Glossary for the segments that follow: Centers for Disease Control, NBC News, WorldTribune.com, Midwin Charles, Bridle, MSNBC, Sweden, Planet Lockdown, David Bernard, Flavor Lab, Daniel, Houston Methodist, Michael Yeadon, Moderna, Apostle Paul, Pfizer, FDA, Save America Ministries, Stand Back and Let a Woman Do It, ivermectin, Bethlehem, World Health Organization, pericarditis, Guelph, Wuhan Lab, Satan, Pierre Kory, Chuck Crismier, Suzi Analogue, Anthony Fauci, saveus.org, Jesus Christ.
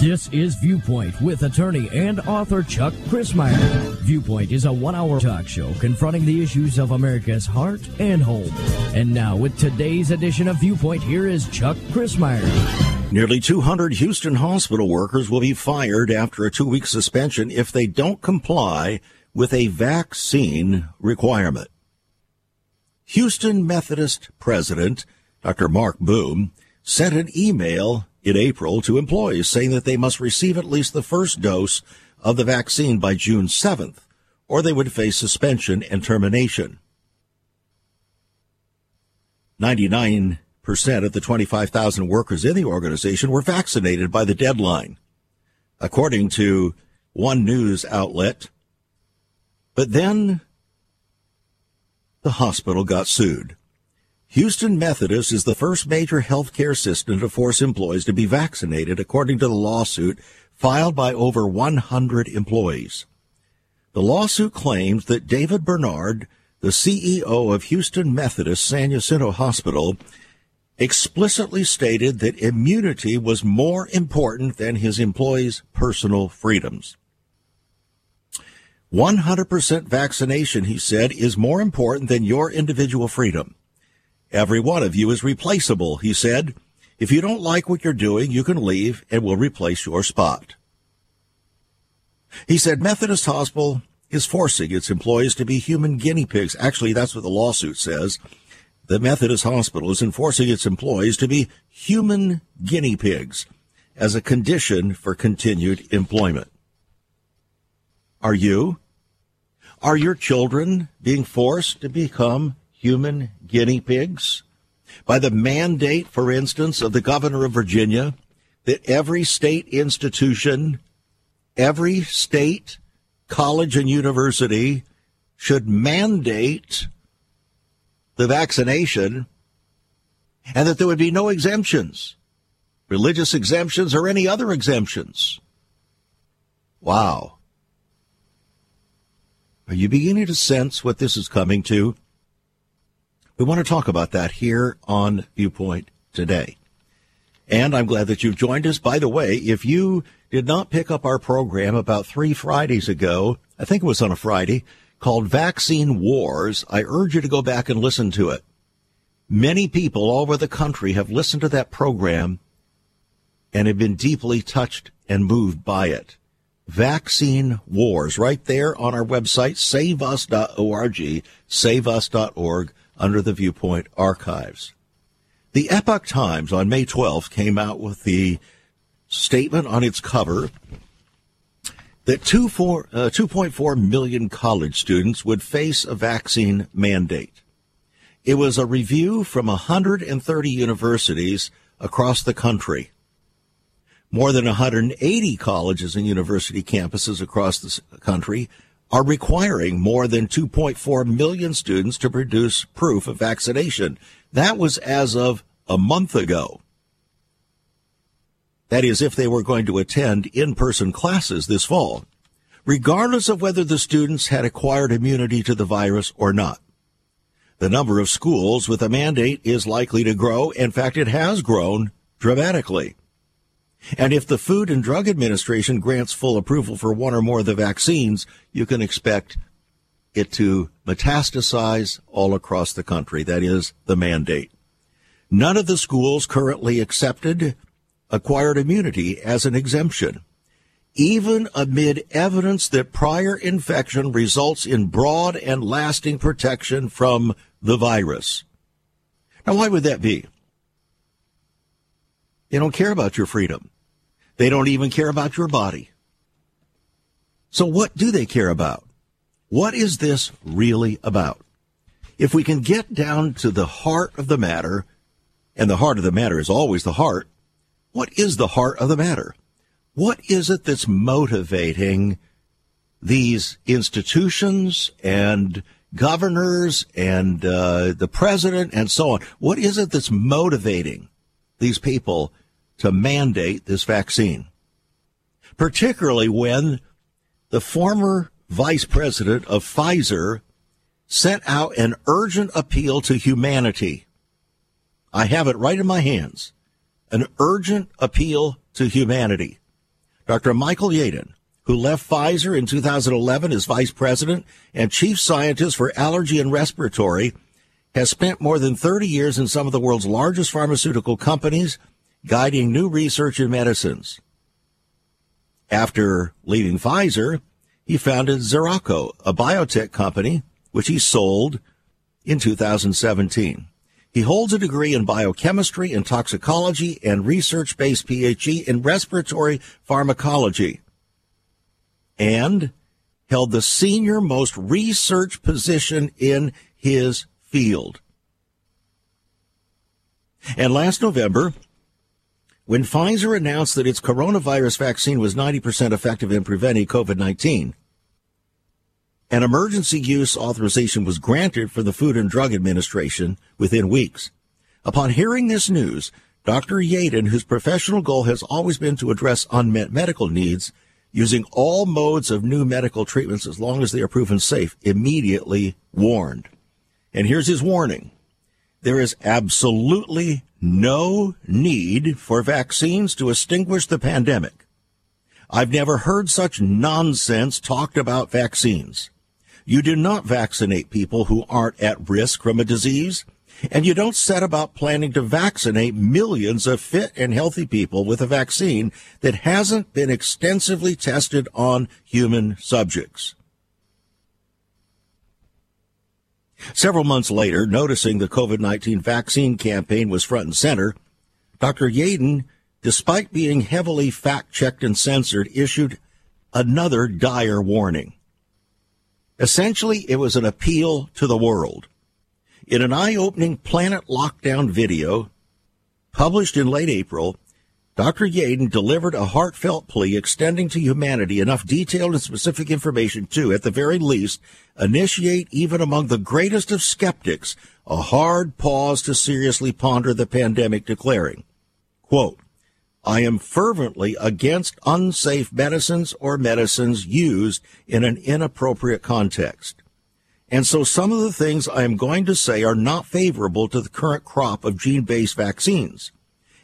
This is Viewpoint with attorney and author Chuck Crismier. Viewpoint is a one-hour talk show confronting the issues of America's heart and home. And now with today's edition of Viewpoint, here is Chuck Crismier. Nearly 200 Houston hospital workers will be fired after a two-week suspension if they don't comply with a vaccine requirement. Houston Methodist President Dr. Mark Boom sent an email in April to employees saying that they must receive at least the first dose of the vaccine by June 7th, or they would face suspension and termination. 99% of the 25,000 workers in the organization were vaccinated by the deadline, according to one news outlet. But then the hospital got sued. Houston Methodist is the first major healthcare system to force employees to be vaccinated, according to the lawsuit filed by over 100 employees. The lawsuit claims that David Bernard, the CEO of Houston Methodist San Jacinto Hospital, explicitly stated that immunity was more important than his employees' personal freedoms. 100% vaccination, he said, is more important than your individual freedom. Every one of you is replaceable, he said. If you don't like what you're doing, you can leave and we'll replace your spot. He said Methodist Hospital is forcing its employees to be human guinea pigs. Actually, that's what the lawsuit says. The Methodist Hospital is enforcing its employees to be human guinea pigs as a condition for continued employment. Are you? Are your children being forced to become human guinea pigs by the mandate, for instance, of the governor of Virginia, that every state institution, every state college and university should mandate the vaccination and that there would be no exemptions, religious exemptions or any other exemptions. Wow. Are you beginning to sense what this is coming to? We want to talk about that here on Viewpoint today. And I'm glad that you've joined us. By the way, if you did not pick up our program about 3 Fridays ago, I think it was on a Friday, called Vaccine Wars, I urge you to go back and listen to it. Many people all over the country have listened to that program and have been deeply touched and moved by it. Vaccine Wars, right there on our website, saveus.org, saveus.org. Under the Viewpoint archives. The Epoch Times on May 12th came out with the statement on its cover that 2.4 million college students would face a vaccine mandate. It was a review from 130 universities across the country. More than 180 colleges and university campuses across the country are requiring more than 2.4 million students to produce proof of vaccination. That was as of a month ago. That is, if they were going to attend in-person classes this fall, regardless of whether the students had acquired immunity to the virus or not. The number of schools with a mandate is likely to grow. In fact, it has grown dramatically. And if the Food and Drug Administration grants full approval for one or more of the vaccines, you can expect it to metastasize all across the country. That is the mandate. None of the schools currently accepted acquired immunity as an exemption, even amid evidence that prior infection results in broad and lasting protection from the virus. Now, why would that be? They don't care about your freedom. They don't even care about your body. So what do they care about? What is this really about? If we can get down to the heart of the matter, and the heart of the matter is always the heart, what is the heart of the matter? What is it that's motivating these institutions and governors and the president and so on? What is it that's motivating these people to mandate this vaccine, particularly when the former vice president of Pfizer sent out an urgent appeal to humanity. I have it right in my hands. An urgent appeal to humanity. Dr. Michael Yeadon, who left Pfizer in 2011 as vice president and chief scientist for allergy and respiratory, has spent more than 30 years in some of the world's largest pharmaceutical companies guiding new research in medicines. After leaving Pfizer, he founded Zeraco, a biotech company, which he sold in 2017. He holds a degree in biochemistry and toxicology and research-based PhD in respiratory pharmacology, and held the senior most research position in his field. And last November, when Pfizer announced that its coronavirus vaccine was 90% effective in preventing COVID-19, an emergency use authorization was granted from the Food and Drug Administration within weeks. Upon hearing this news, Dr. Yeadon, whose professional goal has always been to address unmet medical needs using all modes of new medical treatments as long as they are proven safe, immediately warned. And here's his warning. There is absolutely no need for vaccines to extinguish the pandemic. I've never heard such nonsense talked about vaccines. You do not vaccinate people who aren't at risk from a disease, and you don't set about planning to vaccinate millions of fit and healthy people with a vaccine that hasn't been extensively tested on human subjects. Several months later, noticing the COVID-19 vaccine campaign was front and center, Dr. Yeadon, despite being heavily fact-checked and censored, issued another dire warning. Essentially, it was an appeal to the world. In an eye-opening Planet Lockdown video published in late April, Dr. Yeadon delivered a heartfelt plea extending to humanity enough detailed and specific information to, at the very least, initiate even among the greatest of skeptics a hard pause to seriously ponder the pandemic, declaring, quote, I am fervently against unsafe medicines or medicines used in an inappropriate context. And so some of the things I am going to say are not favorable to the current crop of gene-based vaccines.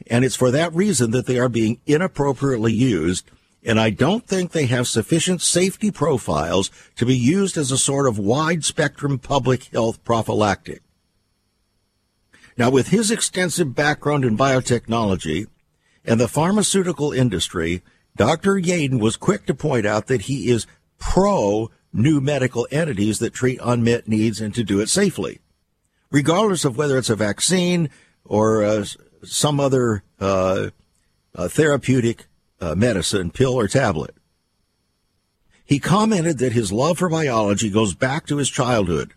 And it's for that reason that they are being inappropriately used, and I don't think they have sufficient safety profiles to be used as a sort of wide-spectrum public health prophylactic. Now, with his extensive background in biotechnology and the pharmaceutical industry, Dr. Yeadon was quick to point out that he is pro-new medical entities that treat unmet needs and to do it safely, regardless of whether it's a vaccine or some other therapeutic medicine, pill or tablet. He commented that his love for biology goes back to his childhood.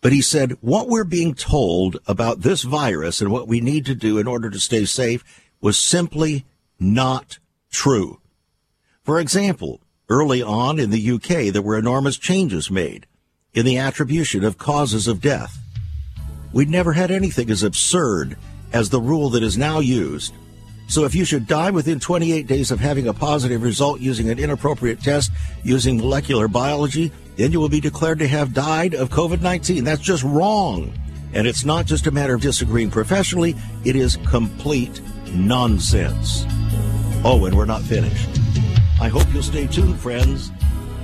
But he said, what we're being told about this virus and what we need to do in order to stay safe was simply not true. For example, early on in the UK, there were enormous changes made in the attribution of causes of death. We'd never had anything as absurd as the rule that is now used. So if you should die within 28 days of having a positive result using an inappropriate test using molecular biology, then you will be declared to have died of COVID-19. That's just wrong. And it's not just a matter of disagreeing professionally. It is complete nonsense. Oh, and we're not finished. I hope you'll stay tuned, friends,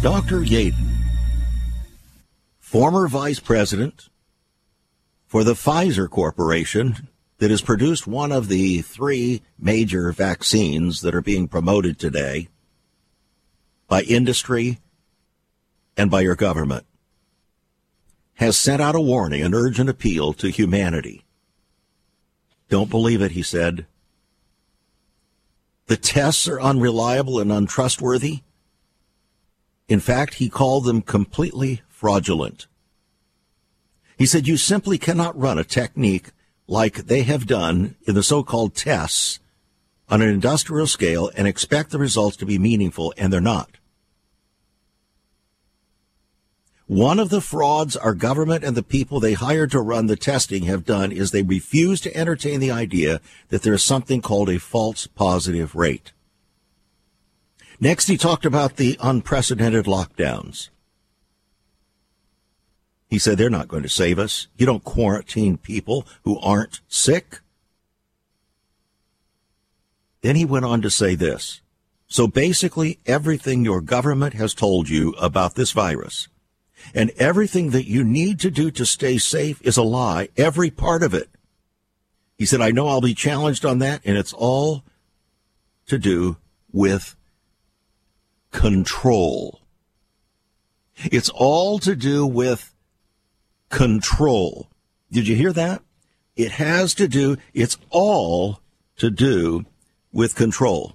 Dr. Yeadon, former vice president for the Pfizer Corporation that has produced one of the three major vaccines that are being promoted today by industry and by your government, has sent out a warning, an urgent appeal to humanity. Don't believe it, he said. The tests are unreliable and untrustworthy. In fact, he called them completely fraudulent. He said, you simply cannot run a technique like they have done in the so-called tests on an industrial scale and expect the results to be meaningful, and they're not. One of the frauds our government and the people they hired to run the testing have done is they refuse to entertain the idea that there is something called a false positive rate. Next, he talked about the unprecedented lockdowns. He said, they're not going to save us. You don't quarantine people who aren't sick. Then he went on to say this. So basically, everything your government has told you about this virus and everything that you need to do to stay safe is a lie, every part of it. He said, I know I'll be challenged on that, and it's all to do with control. It's all to do with control. Did you hear that? It's all to do with control.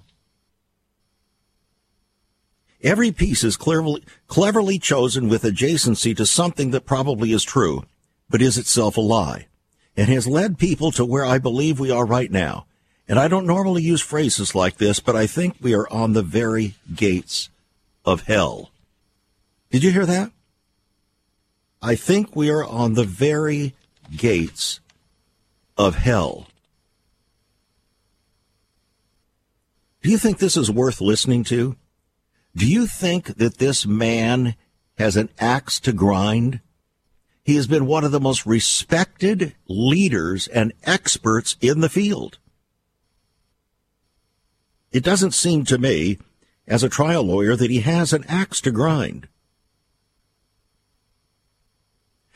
Every piece is cleverly chosen with adjacency to something that probably is true, but is itself a lie, and has led people to where I believe we are right now. And I don't normally use phrases like this, but I think we are on the very gates of hell. Did you hear that? I think we are on the very gates of hell. Do you think this is worth listening to? Do you think that this man has an axe to grind? He has been one of the most respected leaders and experts in the field. It doesn't seem to me, as a trial lawyer, that he has an axe to grind.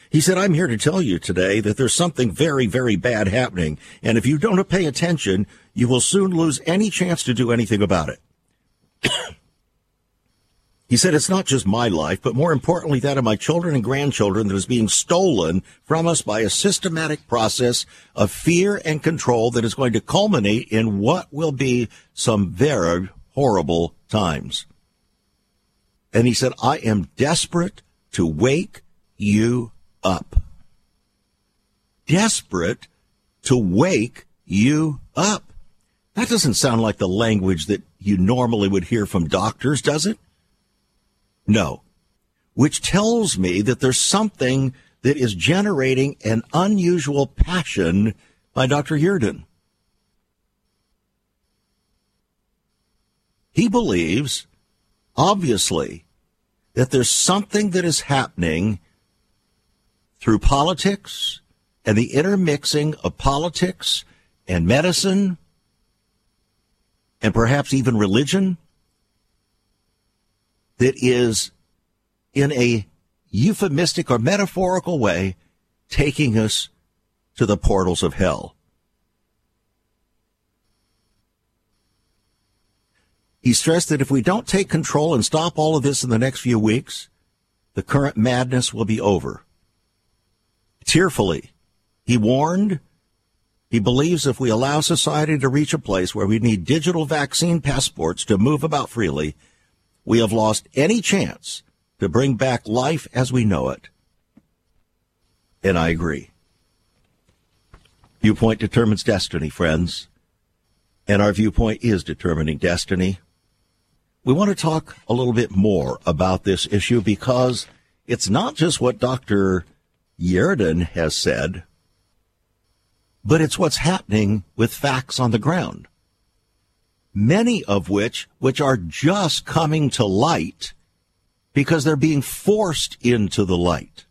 He said, I'm here to tell you today that there's something very, very bad happening, and if you don't pay attention, you will soon lose any chance to do anything about it. He said, it's not just my life, but more importantly, that of my children and grandchildren that is being stolen from us by a systematic process of fear and control that is going to culminate in what will be some very horrible times. And he said, I am desperate to wake you up. Desperate to wake you up. That doesn't sound like the language that you normally would hear from doctors, does it? No, which tells me that there's something that is generating an unusual passion by Dr. Yeadon. He believes, obviously, that there's something that is happening through politics and the intermixing of politics and medicine and perhaps even religion that is, in a euphemistic or metaphorical way, taking us to the portals of hell. He stressed that if we don't take control and stop all of this in the next few weeks, the current madness will be over. Tearfully, he warned, he believes if we allow society to reach a place where we need digital vaccine passports to move about freely, we have lost any chance to bring back life as we know it. And I agree. Viewpoint determines destiny, friends. And our viewpoint is determining destiny. We want to talk a little bit more about this issue because it's not just what Dr. Yeadon has said, but it's what's happening with facts on the ground. Many of which are just coming to light because they're being forced into the light.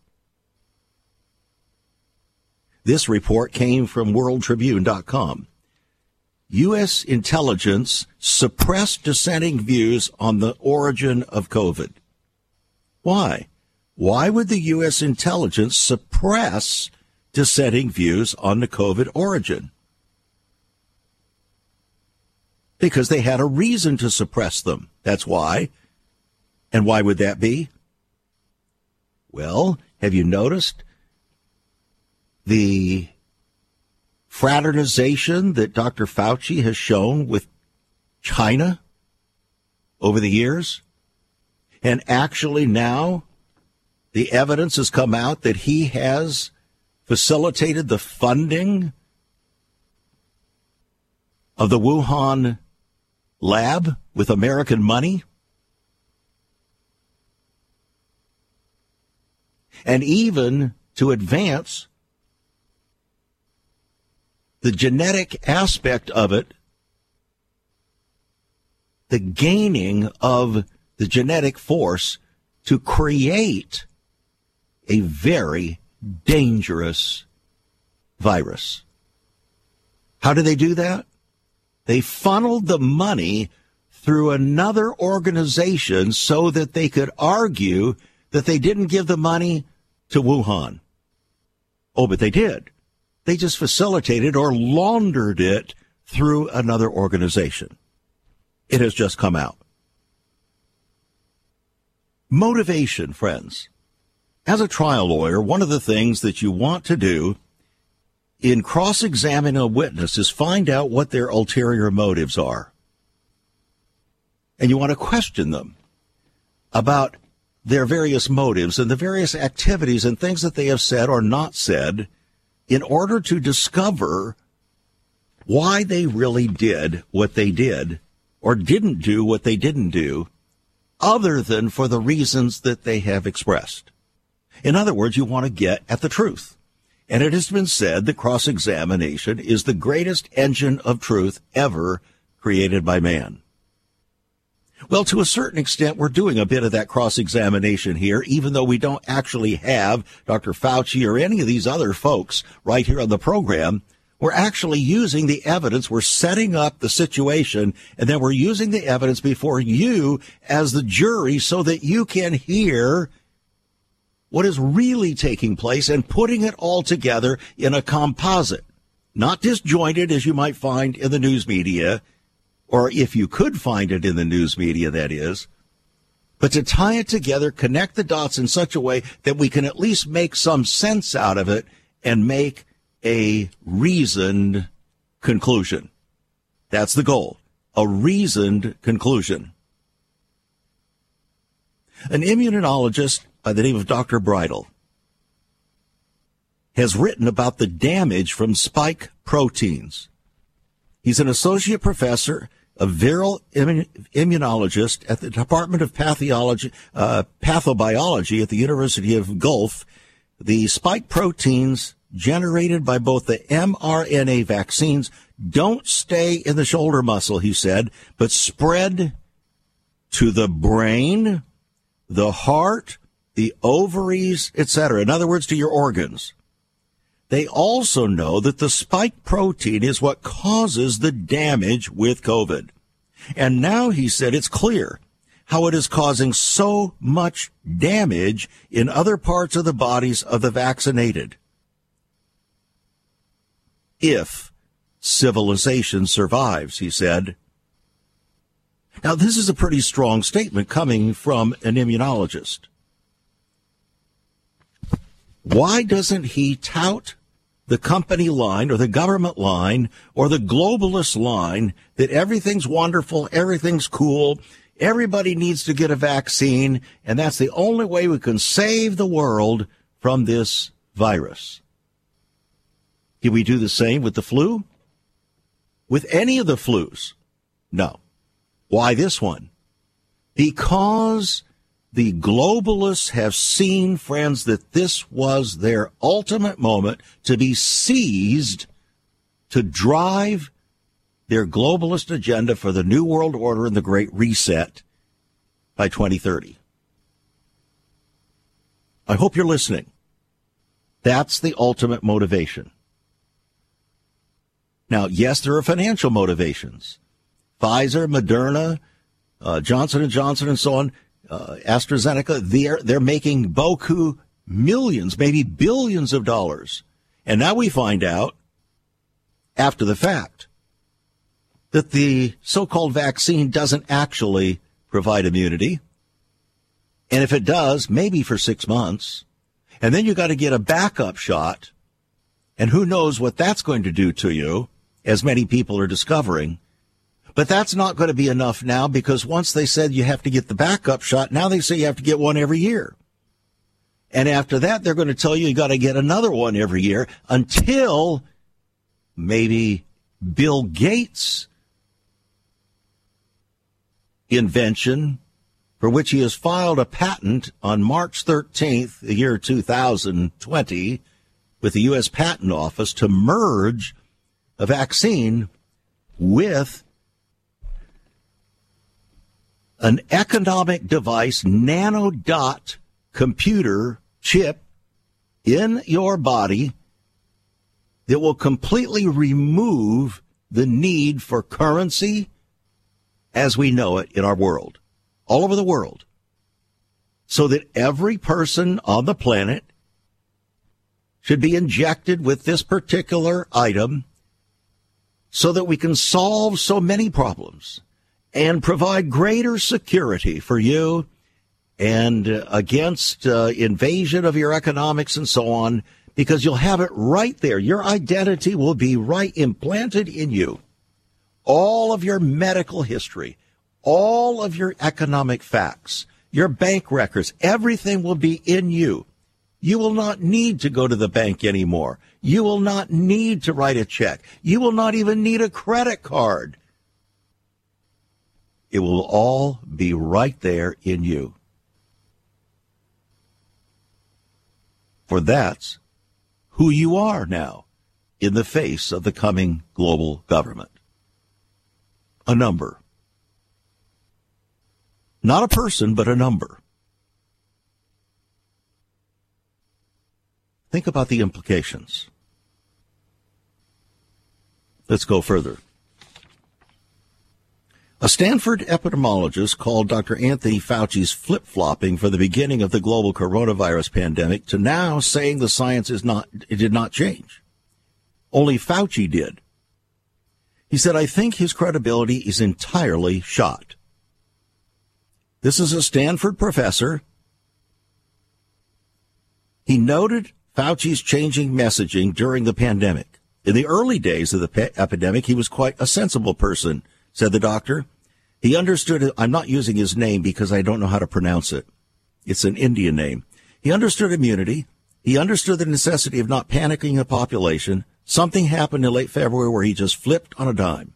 This report came from WorldTribune.com. U.S. intelligence suppressed dissenting views on the origin of COVID. Why? Why would the U.S. intelligence suppress dissenting views on the COVID origin? Because they had a reason to suppress them. That's why. And why would that be? Well, have you noticed the fraternization that Dr. Fauci has shown with China over the years. And actually now the evidence has come out that he has facilitated the funding of the Wuhan Lab with American money. And even to advance the genetic aspect of it, the gaining of the genetic force to create a very dangerous virus. How do they do that? They funneled the money through another organization so that they could argue that they didn't give the money to Wuhan. Oh, but they did. They just facilitated or laundered it through another organization. It has just come out. Motivation, friends. As a trial lawyer, one of the things that you want to do in cross-examining a witness is find out what their ulterior motives are. And you want to question them about their various motives and the various activities and things that they have said or not said in order to discover why they really did what they did or didn't do what they didn't do, other than for the reasons that they have expressed. In other words, you want to get at the truth. And it has been said that cross-examination is the greatest engine of truth ever created by man. Well, to a certain extent, we're doing a bit of that cross-examination here, even though we don't actually have Dr. Fauci or any of these other folks right here on the program. We're actually using the evidence. We're setting up the situation, and then we're using the evidence before you as the jury so that you can hear what is really taking place and putting it all together in a composite, not disjointed as you might find in the news media, or if you could find it in the news media, that is, but to tie it together, connect the dots in such a way that we can at least make some sense out of it and make a reasoned conclusion. That's the goal, a reasoned conclusion. An immunologist by the name of Dr. Bridle has written about the damage from spike proteins. He's an associate professor, a viral immunologist at the Department of Pathobiology at the University of Guelph. The spike proteins generated by both the mRNA vaccines don't stay in the shoulder muscle, he said, but spread to the brain, the heart, the ovaries, etc. In other words, to your organs. They also know that the spike protein is what causes the damage with COVID. And now, he said, it's clear how it is causing so much damage in other parts of the bodies of the vaccinated. If civilization survives, he said. Now, this is a pretty strong statement coming from an immunologist. Why doesn't he tout the company line or the government line or the globalist line that everything's wonderful, everything's cool, everybody needs to get a vaccine, and that's the only way we can save the world from this virus? Can we do the same with the flu? With any of the flus? No. Why this one? Because the globalists have seen, friends, that this was their ultimate moment to be seized to drive their globalist agenda for the New World Order and the Great Reset by 2030. I hope you're listening. That's the ultimate motivation. Now, yes, there are financial motivations. Pfizer, Moderna, Johnson & Johnson, and so on, AstraZeneca, they're making beaucoup millions, maybe billions of dollars. And now we find out, after the fact, that the so-called vaccine doesn't actually provide immunity. And if it does, maybe for 6 months. And then you got to get a backup shot. And who knows what that's going to do to you, as many people are discovering. But that's not going to be enough now, because once they said you have to get the backup shot, now they say you have to get one every year. And after that, they're going to tell you you got to get another one every year, until maybe Bill Gates' invention, for which he has filed a patent on March 13th, the year 2020, with the U.S. Patent Office to merge a vaccine with an economic device, nanodot computer chip in your body that will completely remove the need for currency as we know it in our world, all over the world, so that every person on the planet should be injected with this particular item so that we can solve so many problems and provide greater security for you and against invasion of your economics and so on, because you'll have it right there. Your identity will be right implanted in you. All of your medical history, all of your economic facts, your bank records, everything will be in you. You will not need to go to the bank anymore. You will not need to write a check. You will not even need a credit card. It will all be right there in you. For that's who you are now in the face of the coming global government. A number. Not a person, but a number. Think about the implications. Let's go further. A Stanford epidemiologist called Dr. Anthony Fauci's flip-flopping for the beginning of the global coronavirus pandemic to now saying the science did not change. Only Fauci did. He said, I think his credibility is entirely shot. This is a Stanford professor. He noted Fauci's changing messaging during the pandemic. In the early days of the epidemic, he was quite a sensible person, said the doctor. He understood it. I'm not using his name because I don't know how to pronounce it. It's an Indian name. He understood immunity. He understood the necessity of not panicking the population. Something happened in late February where he just flipped on a dime.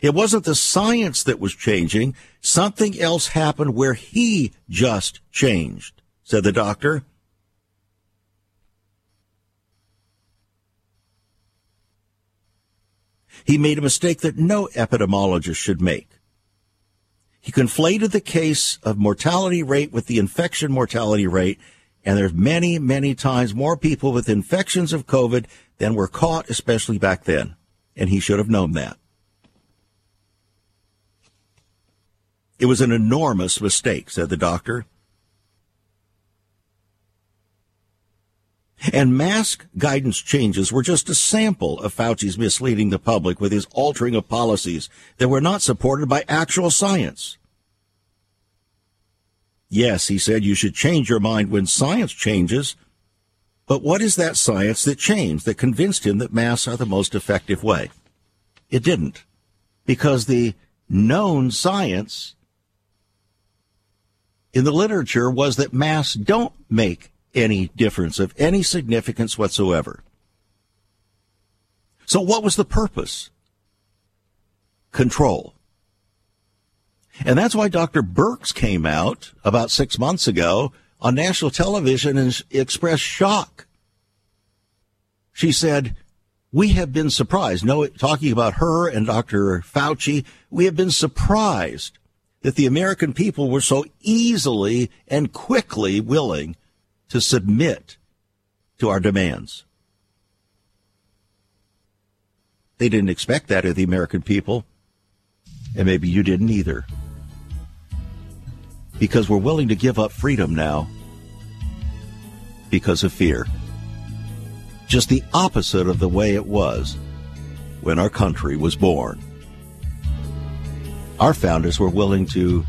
It wasn't the science that was changing. Something else happened where he just changed, said the doctor. He made a mistake that no epidemiologist should make. He conflated the case of mortality rate with the infection mortality rate, and there's many, many times more people with infections of COVID than were caught, especially back then, and he should have known that. It was an enormous mistake, said the doctor. And mask guidance changes were just a sample of Fauci's misleading the public with his altering of policies that were not supported by actual science. Yes, he said, you should change your mind when science changes. But what is that science that changed that convinced him that masks are the most effective way? It didn't, because the known science in the literature was that masks don't make any difference of any significance whatsoever. So what was the purpose? Control. And that's why Dr. Birx came out about 6 months ago on national television and expressed shock. She said, we have been surprised. No, talking about her and Dr. Fauci, we have been surprised that the American people were so easily and quickly willing to submit to our demands. They didn't expect that of the American people, and maybe you didn't either, because we're willing to give up freedom now because of fear. Just the opposite of the way it was when our country was born. Our founders were willing to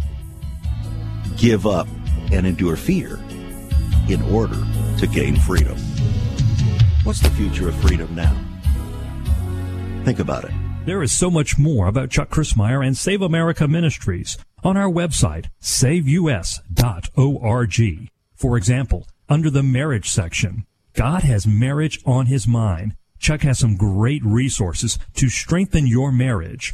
give up and endure fear in order to gain freedom. What's the future of freedom now? Think about it. There is so much more about Chuck Crismier and Save America Ministries on our website, saveus.org. For example, under the marriage section, God has marriage on his mind. Chuck has some great resources to strengthen your marriage.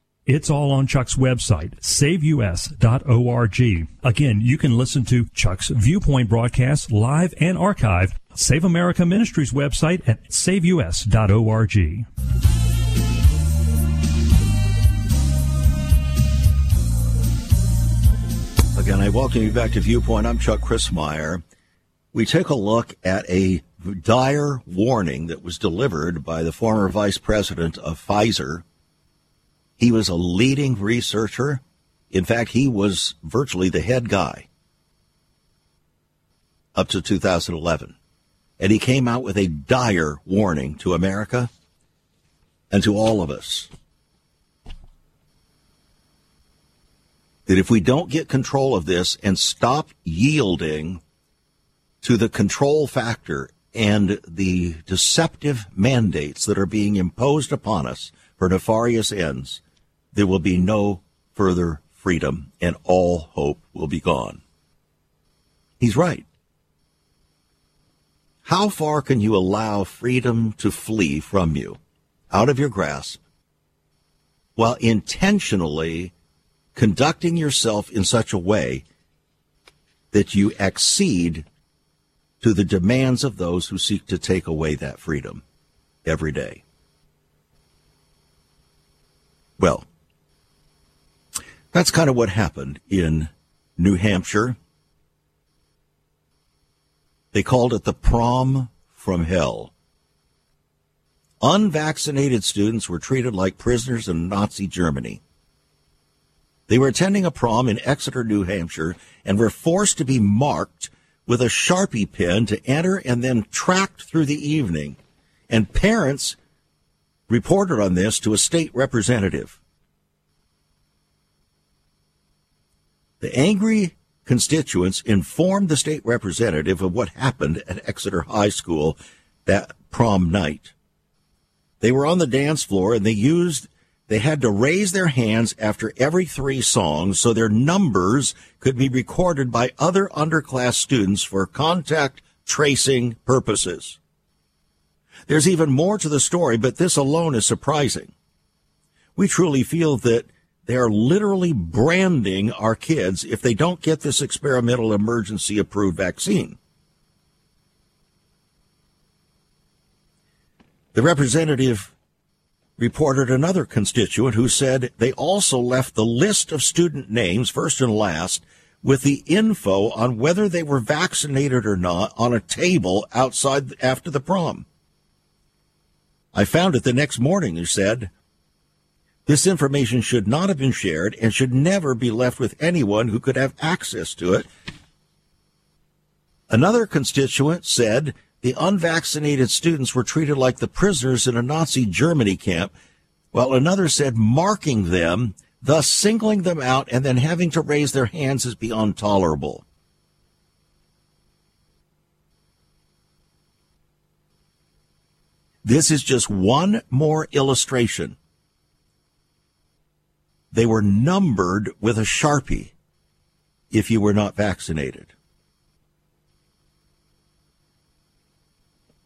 It's all on Chuck's website, saveus.org. Again, you can listen to Chuck's Viewpoint broadcast live and archive. Save America Ministries website at saveus.org. Again, I welcome you back to Viewpoint. I'm Chuck Crismier. We take a look at a dire warning that was delivered by the former vice president of Pfizer. He was a leading researcher. In fact, he was virtually the head guy up to 2011. And he came out with a dire warning to America and to all of us, that if we don't get control of this and stop yielding to the control factor and the deceptive mandates that are being imposed upon us for nefarious ends, there will be no further freedom and all hope will be gone. He's right. How far can you allow freedom to flee from you, out of your grasp, while intentionally conducting yourself in such a way that you accede to the demands of those who seek to take away that freedom every day? Well, that's kind of what happened in New Hampshire. They called it the prom from hell. Unvaccinated students were treated like prisoners in Nazi Germany. They were attending a prom in Exeter, New Hampshire, and were forced to be marked with a Sharpie pen to enter and then tracked through the evening. And parents reported on this to a state representative. The angry constituents informed the state representative of what happened at Exeter High School that prom night. They were on the dance floor, and they had to raise their hands after every three songs so their numbers could be recorded by other underclass students for contact tracing purposes. There's even more to the story, but this alone is surprising. We truly feel that they are literally branding our kids if they don't get this experimental emergency approved vaccine. The representative reported another constituent who said they also left the list of student names, first and last, with the info on whether they were vaccinated or not on a table outside after the prom. I found it the next morning, he said. This information should not have been shared and should never be left with anyone who could have access to it. Another constituent said the unvaccinated students were treated like the prisoners in a Nazi Germany camp, while another said marking them, thus singling them out, and then having to raise their hands is beyond tolerable. This is just one more illustration. They were numbered with a Sharpie if you were not vaccinated.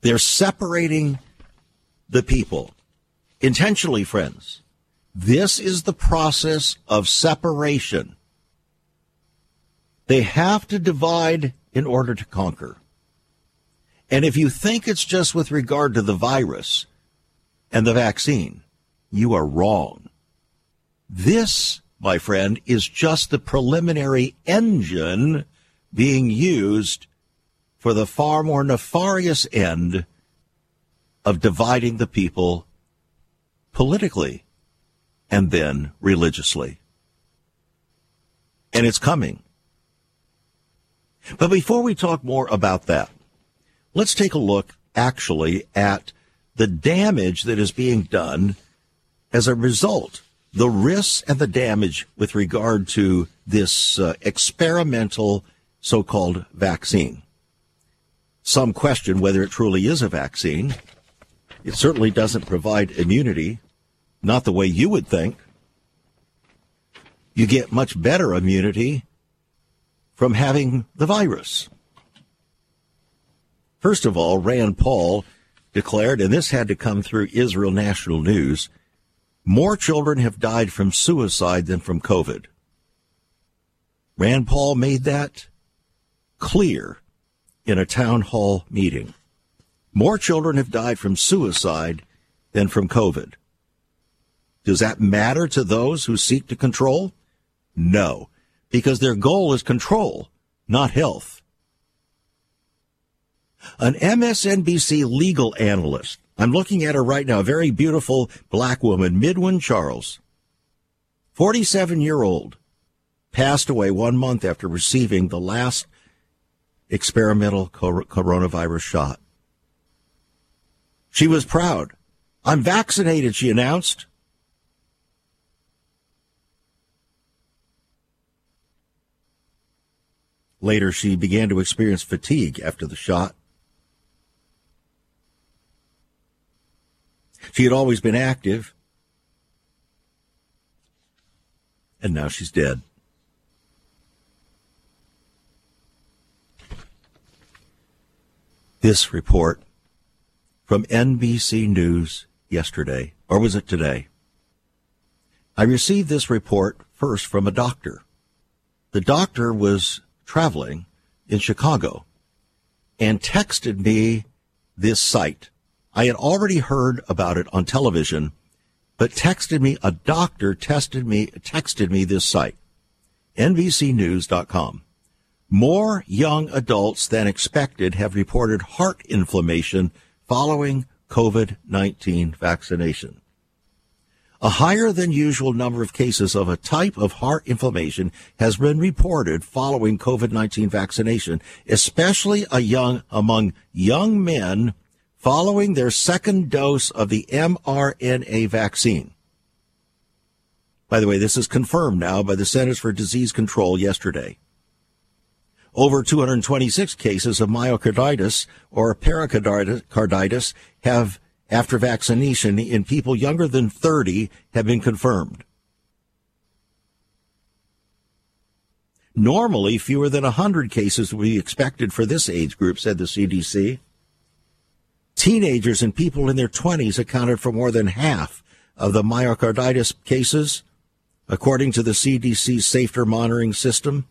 They're separating the people. Intentionally, friends, this is the process of separation. They have to divide in order to conquer. And if you think it's just with regard to the virus and the vaccine, you are wrong. This, my friend, is just the preliminary engine being used for the far more nefarious end of dividing the people politically, and then religiously. And it's coming. But before we talk more about that, let's take a look actually at the damage that is being done as a result, the risks and the damage with regard to this experimental so-called vaccine. Some question whether it truly is a vaccine. It certainly doesn't provide immunity, not the way you would think. You get much better immunity from having the virus. First of all, Rand Paul declared, and this had to come through Israel National News, more children have died from suicide than from COVID. Rand Paul made that clear in a town hall meeting. More children have died from suicide than from COVID. Does that matter to those who seek to control? No, because their goal is control, not health. An MSNBC legal analyst, I'm looking at her right now, a very beautiful black woman, Midwin Charles, 47-year-old, passed away 1 month after receiving the last experimental coronavirus shot. She was proud. "I'm vaccinated," she announced. Later, she began to experience fatigue after the shot. She had always been active, and now she's dead. This report from NBC News yesterday, or was it today? I received this report first from a doctor. The doctor was traveling in Chicago and texted me this site. I had already heard about it on television, but a doctor texted me this site, NBCnews.com. More young adults than expected have reported heart inflammation following COVID-19 vaccination. A higher than usual number of cases of a type of heart inflammation has been reported following COVID-19 vaccination, especially among young men following their second dose of the mRNA vaccine. By the way, this is confirmed now by the Centers for Disease Control yesterday. Over 226 cases of myocarditis or pericarditis have, after vaccination in people younger than 30, have been confirmed. Normally, fewer than 100 cases would be expected for this age group, said the CDC. Teenagers and people in their 20s accounted for more than half of the myocarditis cases, according to the CDC's Safer Monitoring System.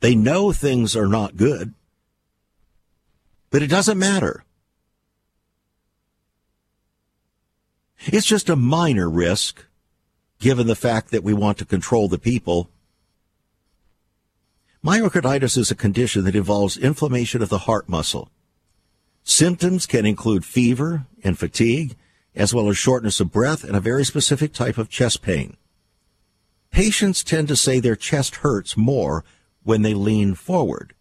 They know things are not good, but it doesn't matter. It's just a minor risk, given the fact that we want to control the people. Myocarditis is a condition that involves inflammation of the heart muscle. Symptoms can include fever and fatigue, as well as shortness of breath and a very specific type of chest pain. Patients tend to say their chest hurts more when they lean forward,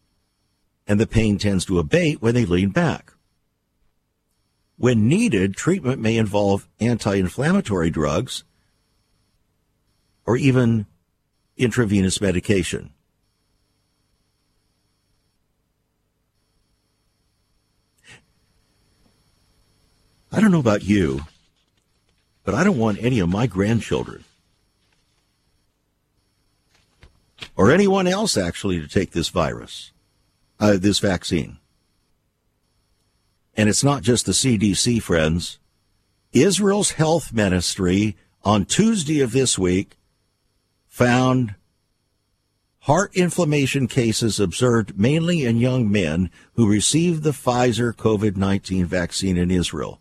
and the pain tends to abate when they lean back. When needed, treatment may involve anti-inflammatory drugs or even intravenous medication. I don't know about you, but I don't want any of my grandchildren or anyone else actually to take this virus, this vaccine. And it's not just the CDC, friends. Israel's health ministry on Tuesday of this week found heart inflammation cases observed mainly in young men who received the Pfizer COVID-19 vaccine in Israel.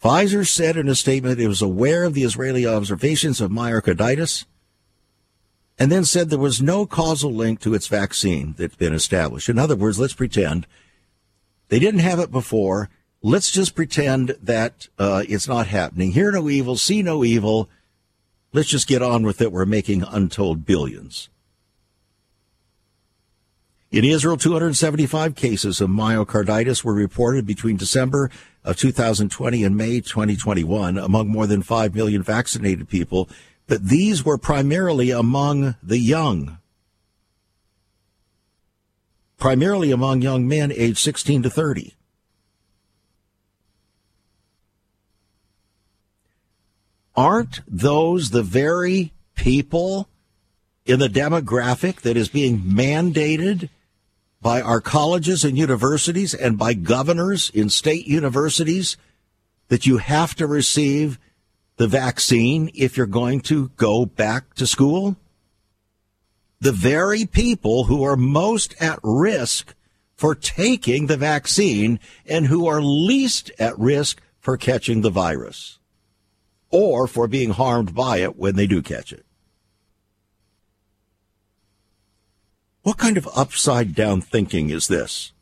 Pfizer said in a statement it was aware of the Israeli observations of myocarditis and then said there was no causal link to its vaccine that's been established. In other words, let's pretend they didn't have it before. Let's just pretend that it's not happening. Hear no evil, see no evil. Let's just get on with it. We're making untold billions. In Israel, 275 cases of myocarditis were reported between December of 2020 and May 2021 among more than 5 million vaccinated people, but these were primarily among the young. Primarily among young men aged 16 to 30. Aren't those the very people in the demographic that is being mandated by our colleges and universities and by governors in state universities that you have to receive the vaccine if you're going to go back to school? The very people who are most at risk for taking the vaccine and who are least at risk for catching the virus or for being harmed by it when they do catch it. What kind of upside-down thinking is this?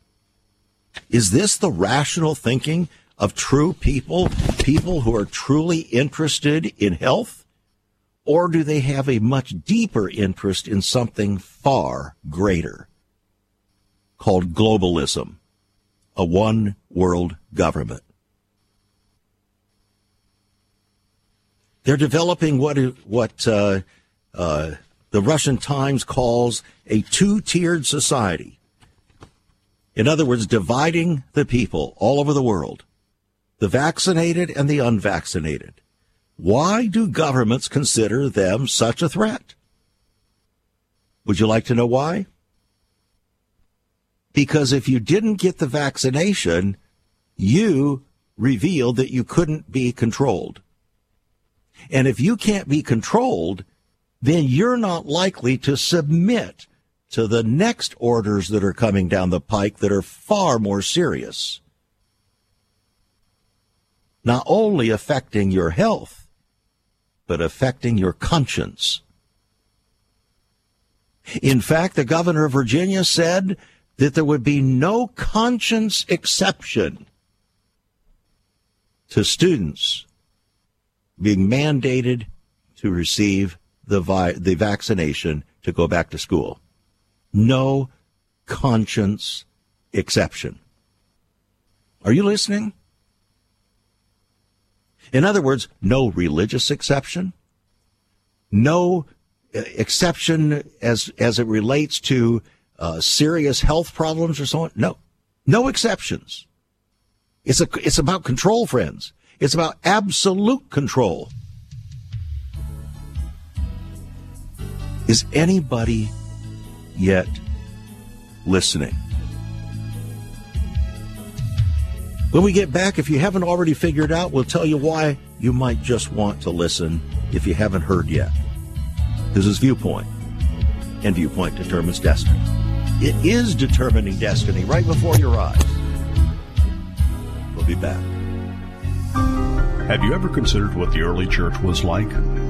Is this the rational thinking of true people, people who are truly interested in health? Or do they have a much deeper interest in something far greater called globalism, a one-world government? They're developing what the Russian Times calls a two-tiered society. In other words, dividing the people all over the world, the vaccinated and the unvaccinated. Why do governments consider them such a threat? Would you like to know why? Because if you didn't get the vaccination, you revealed that you couldn't be controlled. And if you can't be controlled, then you're not likely to submit to the next orders that are coming down the pike that are far more serious, not only affecting your health, but affecting your conscience. In fact, the governor of Virginia said that there would be no conscience exception to students being mandated to receive the vaccination to go back to school. No conscience exception. Are you listening? In other words, no religious exception, no exception as it relates to serious health problems or so on. No exceptions. It's about control, friends. It's about absolute control. Is anybody yet listening? When we get back, if you haven't already figured out, we'll tell you why you might just want to listen if you haven't heard yet. This is Viewpoint, and Viewpoint determines destiny. It is determining destiny right before your eyes. We'll be back. Have you ever considered what the early church was like?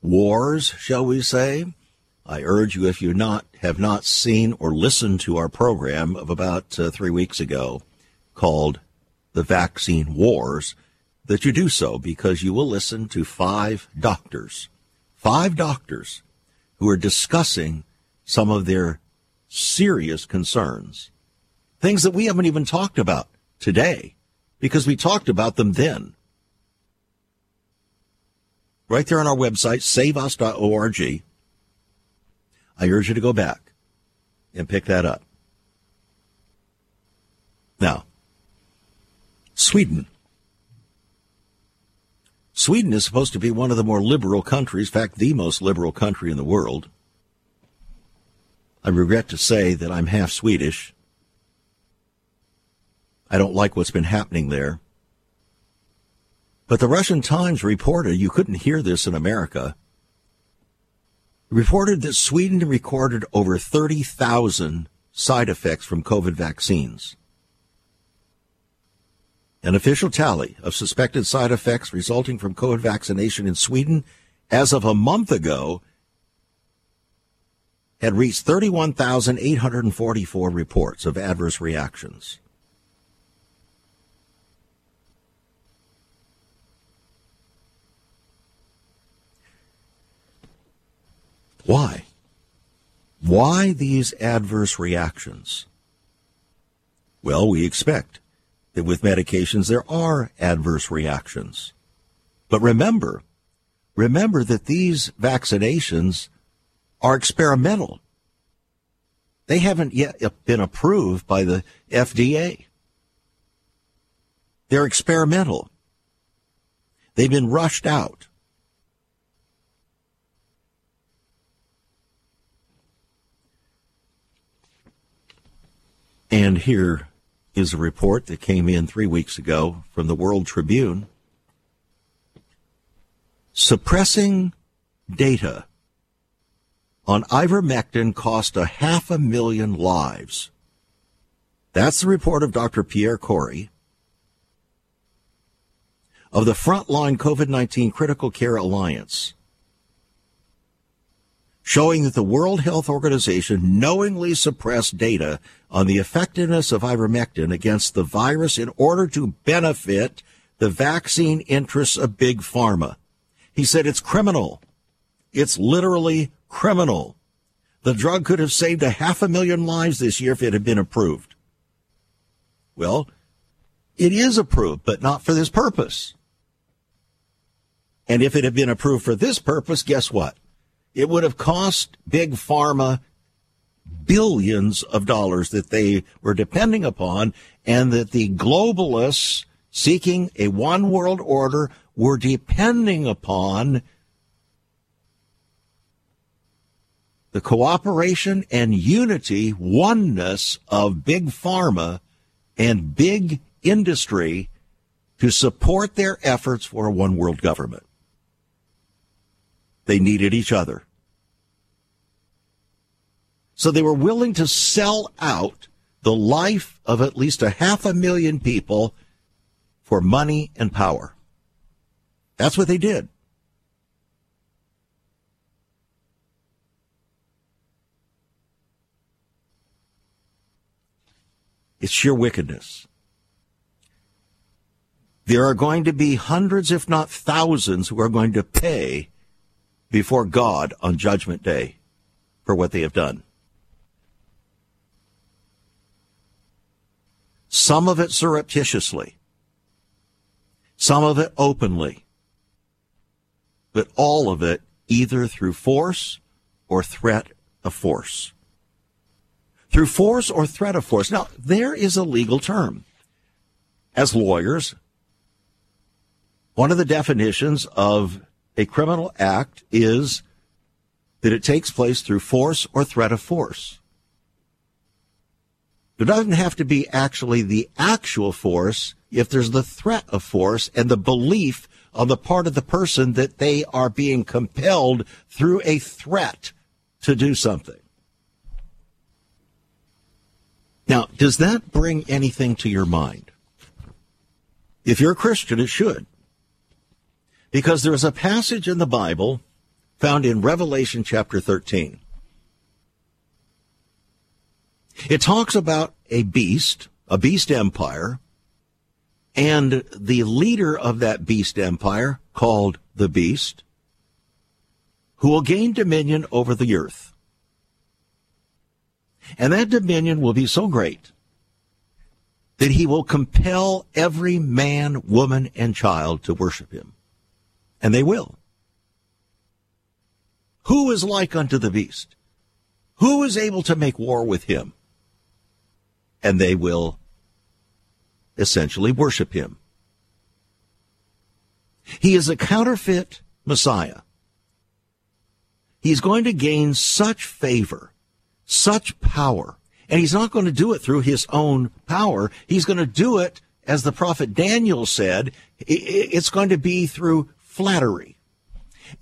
wars, shall we say. I urge you, if you have not seen or listened to our program of about 3 weeks ago called the vaccine wars, that you do so, because you will listen to five doctors who are discussing some of their serious concerns, things that we haven't even talked about today because we talked about them then. Right there on our website, saveus.org. I urge you to go back and pick that up. Now, Sweden. Sweden is supposed to be one of the more liberal countries, in fact, the most liberal country in the world. I regret to say that I'm half Swedish. I don't like what's been happening there. But the Russian Times reported, you couldn't hear this in America, reported that Sweden recorded over 30,000 side effects from COVID vaccines. An official tally of suspected side effects resulting from COVID vaccination in Sweden as of a month ago had reached 31,844 reports of adverse reactions. Why? Why these adverse reactions? Well, we expect that with medications there are adverse reactions. But remember that these vaccinations are experimental. They haven't yet been approved by the FDA. They're experimental. They've been rushed out. And here is a report that came in 3 weeks ago from the World Tribune. Suppressing data on ivermectin cost 500,000 lives. That's the report of Dr. Pierre Kory of the Frontline COVID-19 Critical Care Alliance, showing that the World Health Organization knowingly suppressed data on the effectiveness of ivermectin against the virus in order to benefit the vaccine interests of Big Pharma. He said it's criminal. It's literally criminal. The drug could have saved 500,000 lives this year if it had been approved. Well, it is approved, but not for this purpose. And if it had been approved for this purpose, guess what? It would have cost Big Pharma billions of dollars that they were depending upon, and that the globalists seeking a one world order were depending upon the cooperation and unity, oneness of Big Pharma and big industry to support their efforts for a one world government. They needed each other. So they were willing to sell out the life of at least 500,000 people for money and power. That's what they did. It's sheer wickedness. There are going to be hundreds, if not thousands, who are going to pay before God on Judgment Day for what they have done. Some of it surreptitiously, some of it openly, but all of it either through force or threat of force. Through force or threat of force. Now, there is a legal term. As lawyers, one of the definitions of a criminal act is that it takes place through force or threat of force. There doesn't have to be actually the actual force if there's the threat of force and the belief on the part of the person that they are being compelled through a threat to do something. Now, does that bring anything to your mind? If you're a Christian, it should. Because there is a passage in the Bible found in Revelation chapter 13. It talks about a beast empire, And the leader of that beast empire, called the beast, who will gain dominion over the earth. And that dominion will be so great that he will compel every man, woman, and child to worship him. And they will. Who is like unto the beast? Who is able to make war with him? And they will essentially worship him. He is a counterfeit Messiah. He's going to gain such favor, such power, and he's not going to do it through his own power. He's going to do it, as the prophet Daniel said, it's going to be through flattery.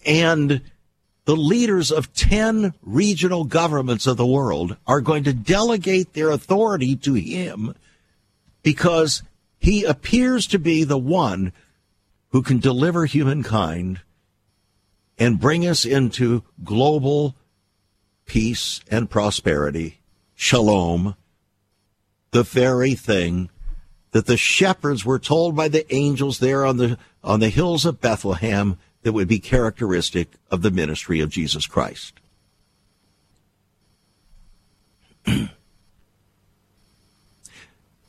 And the leaders of 10 regional governments of the world are going to delegate their authority to him because he appears to be the one who can deliver humankind and bring us into global peace and prosperity, shalom, the very thing that the shepherds were told by the angels there on the hills of Bethlehem that would be characteristic of the ministry of Jesus Christ.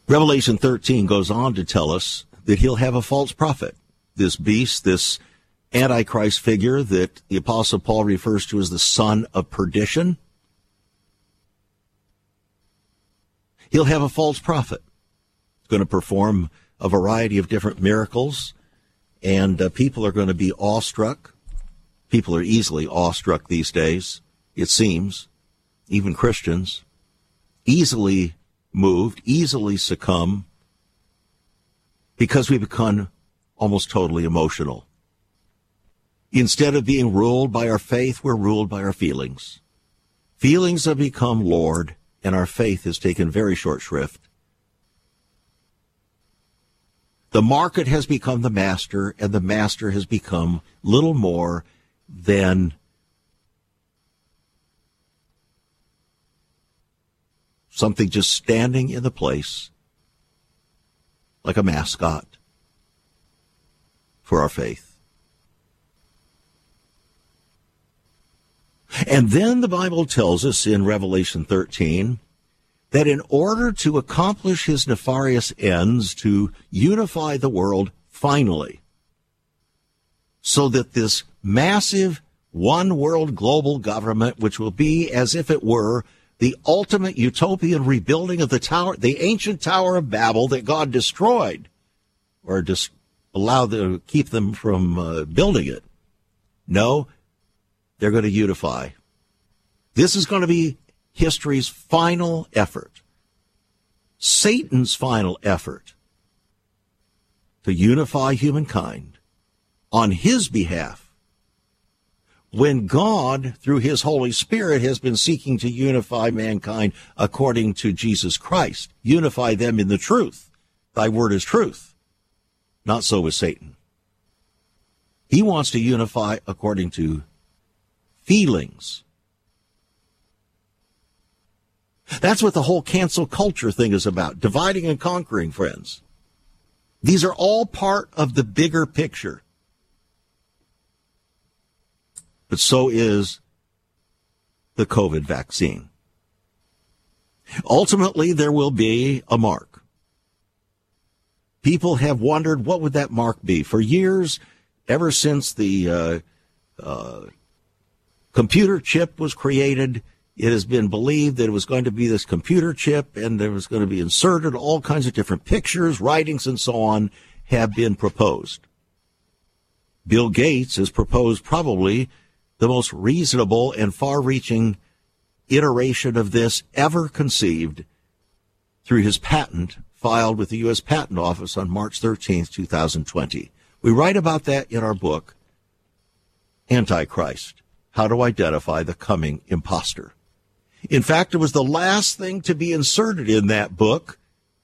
Revelation 13 goes on to tell us that he'll have a false prophet. This beast, this Antichrist figure that the Apostle Paul refers to as the son of perdition. He'll have a false prophet. He's going to perform a variety of different miracles, and people are going to be awestruck. People are easily awestruck these days, it seems, even Christians, easily moved, easily succumb, because we become almost totally emotional. Instead of being ruled by our faith, we're ruled by our feelings. Feelings have become Lord, and our faith has taken very short shrift. The market has become the master, and the master has become little more than something just standing in the place like a mascot for our faith. And then the Bible tells us in Revelation 13 that in order to accomplish his nefarious ends, to unify the world finally, so that this massive one-world global government, which will be as if it were the ultimate utopian rebuilding of the ancient Tower of Babel that God destroyed, or just allowed to keep them from building it. No, they're going to unify. This is going to be history's final effort, Satan's final effort to unify humankind on his behalf, when God, through his Holy Spirit, has been seeking to unify mankind according to Jesus Christ. Unify them in the truth. Thy word is truth. Not so with Satan. He wants to unify according to feelings. That's what the whole cancel culture thing is about, dividing and conquering, friends. These are all part of the bigger picture. But so is the COVID vaccine. Ultimately, there will be a mark. People have wondered, what would that mark be? For years, ever since the computer chip was created, it has been believed that it was going to be this computer chip, and there was going to be inserted all kinds of different pictures, writings, and so on have been proposed. Bill Gates has proposed probably the most reasonable and far-reaching iteration of this ever conceived through his patent filed with the U.S. Patent Office on March 13th, 2020. We write about that in our book, Antichrist, How to Identify the Coming Imposter. In fact, it was the last thing to be inserted in that book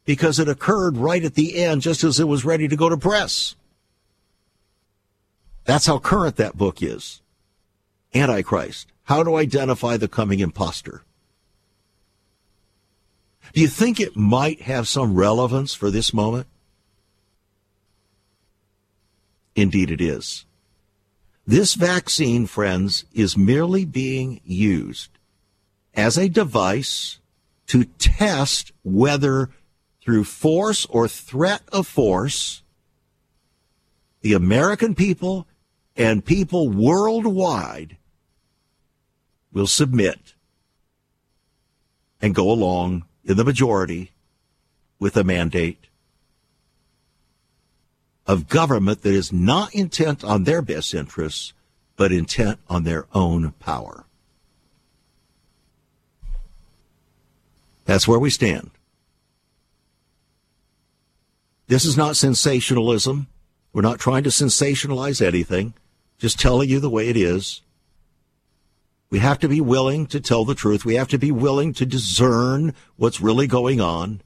because it occurred right at the end, just as it was ready to go to press. That's how current that book is. Antichrist, How to Identify the Coming Imposter. Do you think it might have some relevance for this moment? Indeed it is. This vaccine, friends, is merely being used as a device to test whether through force or threat of force, the American people and people worldwide will submit and go along in the majority with a mandate of government that is not intent on their best interests, but intent on their own power. That's where we stand. This is not sensationalism. We're not trying to sensationalize anything, just telling you the way it is. We have to be willing to tell the truth. We have to be willing to discern what's really going on.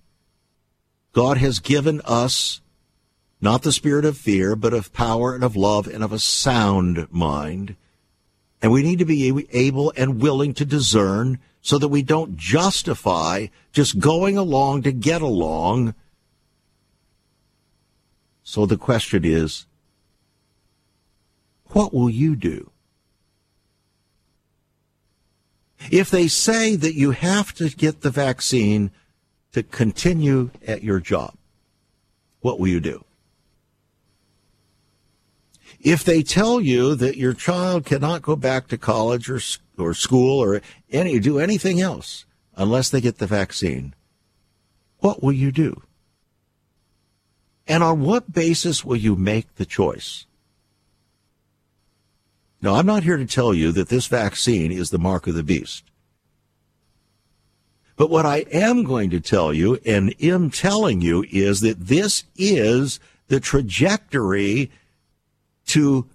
God has given us not the spirit of fear, but of power and of love and of a sound mind. And we need to be able and willing to discern so that we don't justify just going along to get along. So the question is, what will you do? If they say that you have to get the vaccine to continue at your job, what will you do? If they tell you that your child cannot go back to college or school or do anything else unless they get the vaccine, what will you do? And on what basis will you make the choice? Now, I'm not here to tell you that this vaccine is the mark of the beast. But what I am going to tell you and am telling you is that this is the trajectory to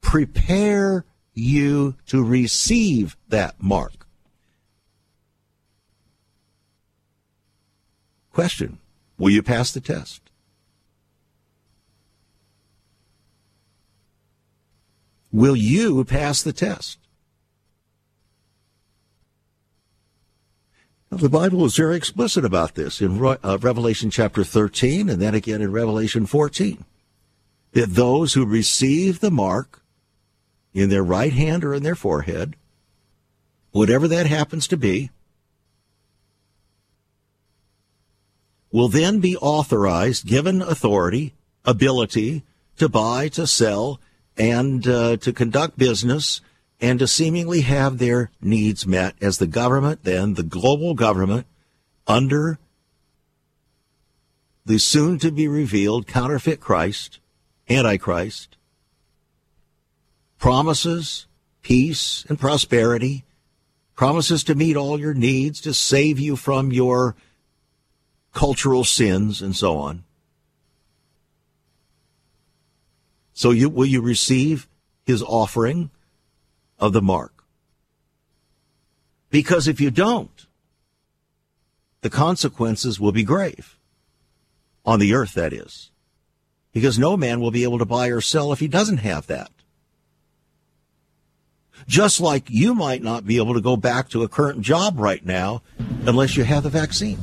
prepare you to receive that mark. Question: will you pass the test? Will you pass the test? Now, the Bible is very explicit about this in Revelation chapter 13 and then again in Revelation 14, that those who receive the mark in their right hand or in their forehead, whatever that happens to be, will then be authorized, given authority, ability to buy, to sell, and to conduct business, and to seemingly have their needs met as the government, then the global government, under the soon-to-be-revealed counterfeit Christ, Antichrist, promises peace and prosperity, promises to meet all your needs, to save you from your cultural sins, and so on. So will you receive his offering of the mark? Because if you don't, the consequences will be grave. On the earth, that is. Because no man will be able to buy or sell if he doesn't have that. Just like you might not be able to go back to a current job right now unless you have the vaccine.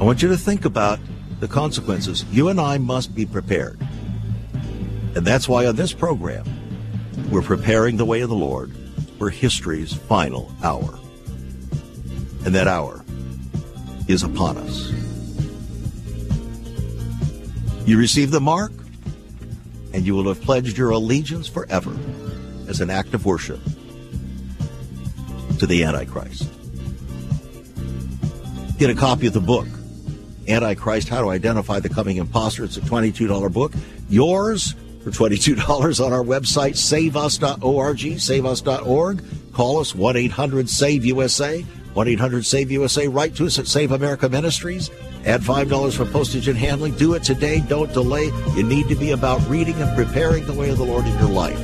I want you to think about the consequences. You and I must be prepared. And that's why on this program, we're preparing the way of the Lord for history's final hour. And that hour is upon us. You receive the mark, and you will have pledged your allegiance forever as an act of worship to the Antichrist. Get a copy of the book, Antichrist, How to Identify the Coming Imposter. It's a $22 book. Yours for $22 on our website, saveus.org, saveus.org. Call us, 1-800-SAVE-USA, 1-800-SAVE-USA. Write to us at Save America Ministries. Add $5 for postage and handling. Do it today. Don't delay. You need to be about reading and preparing the way of the Lord in your life.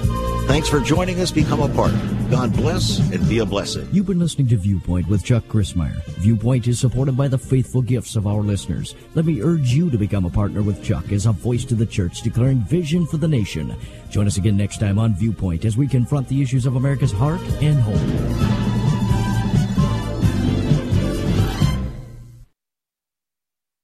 Thanks for joining us. Become a part. God bless and be a blessing. You've been listening to Viewpoint with Chuck Crismier. Viewpoint is supported by the faithful gifts of our listeners. Let me urge you to become a partner with Chuck as a voice to the church declaring vision for the nation. Join us again next time on Viewpoint as we confront the issues of America's heart and home.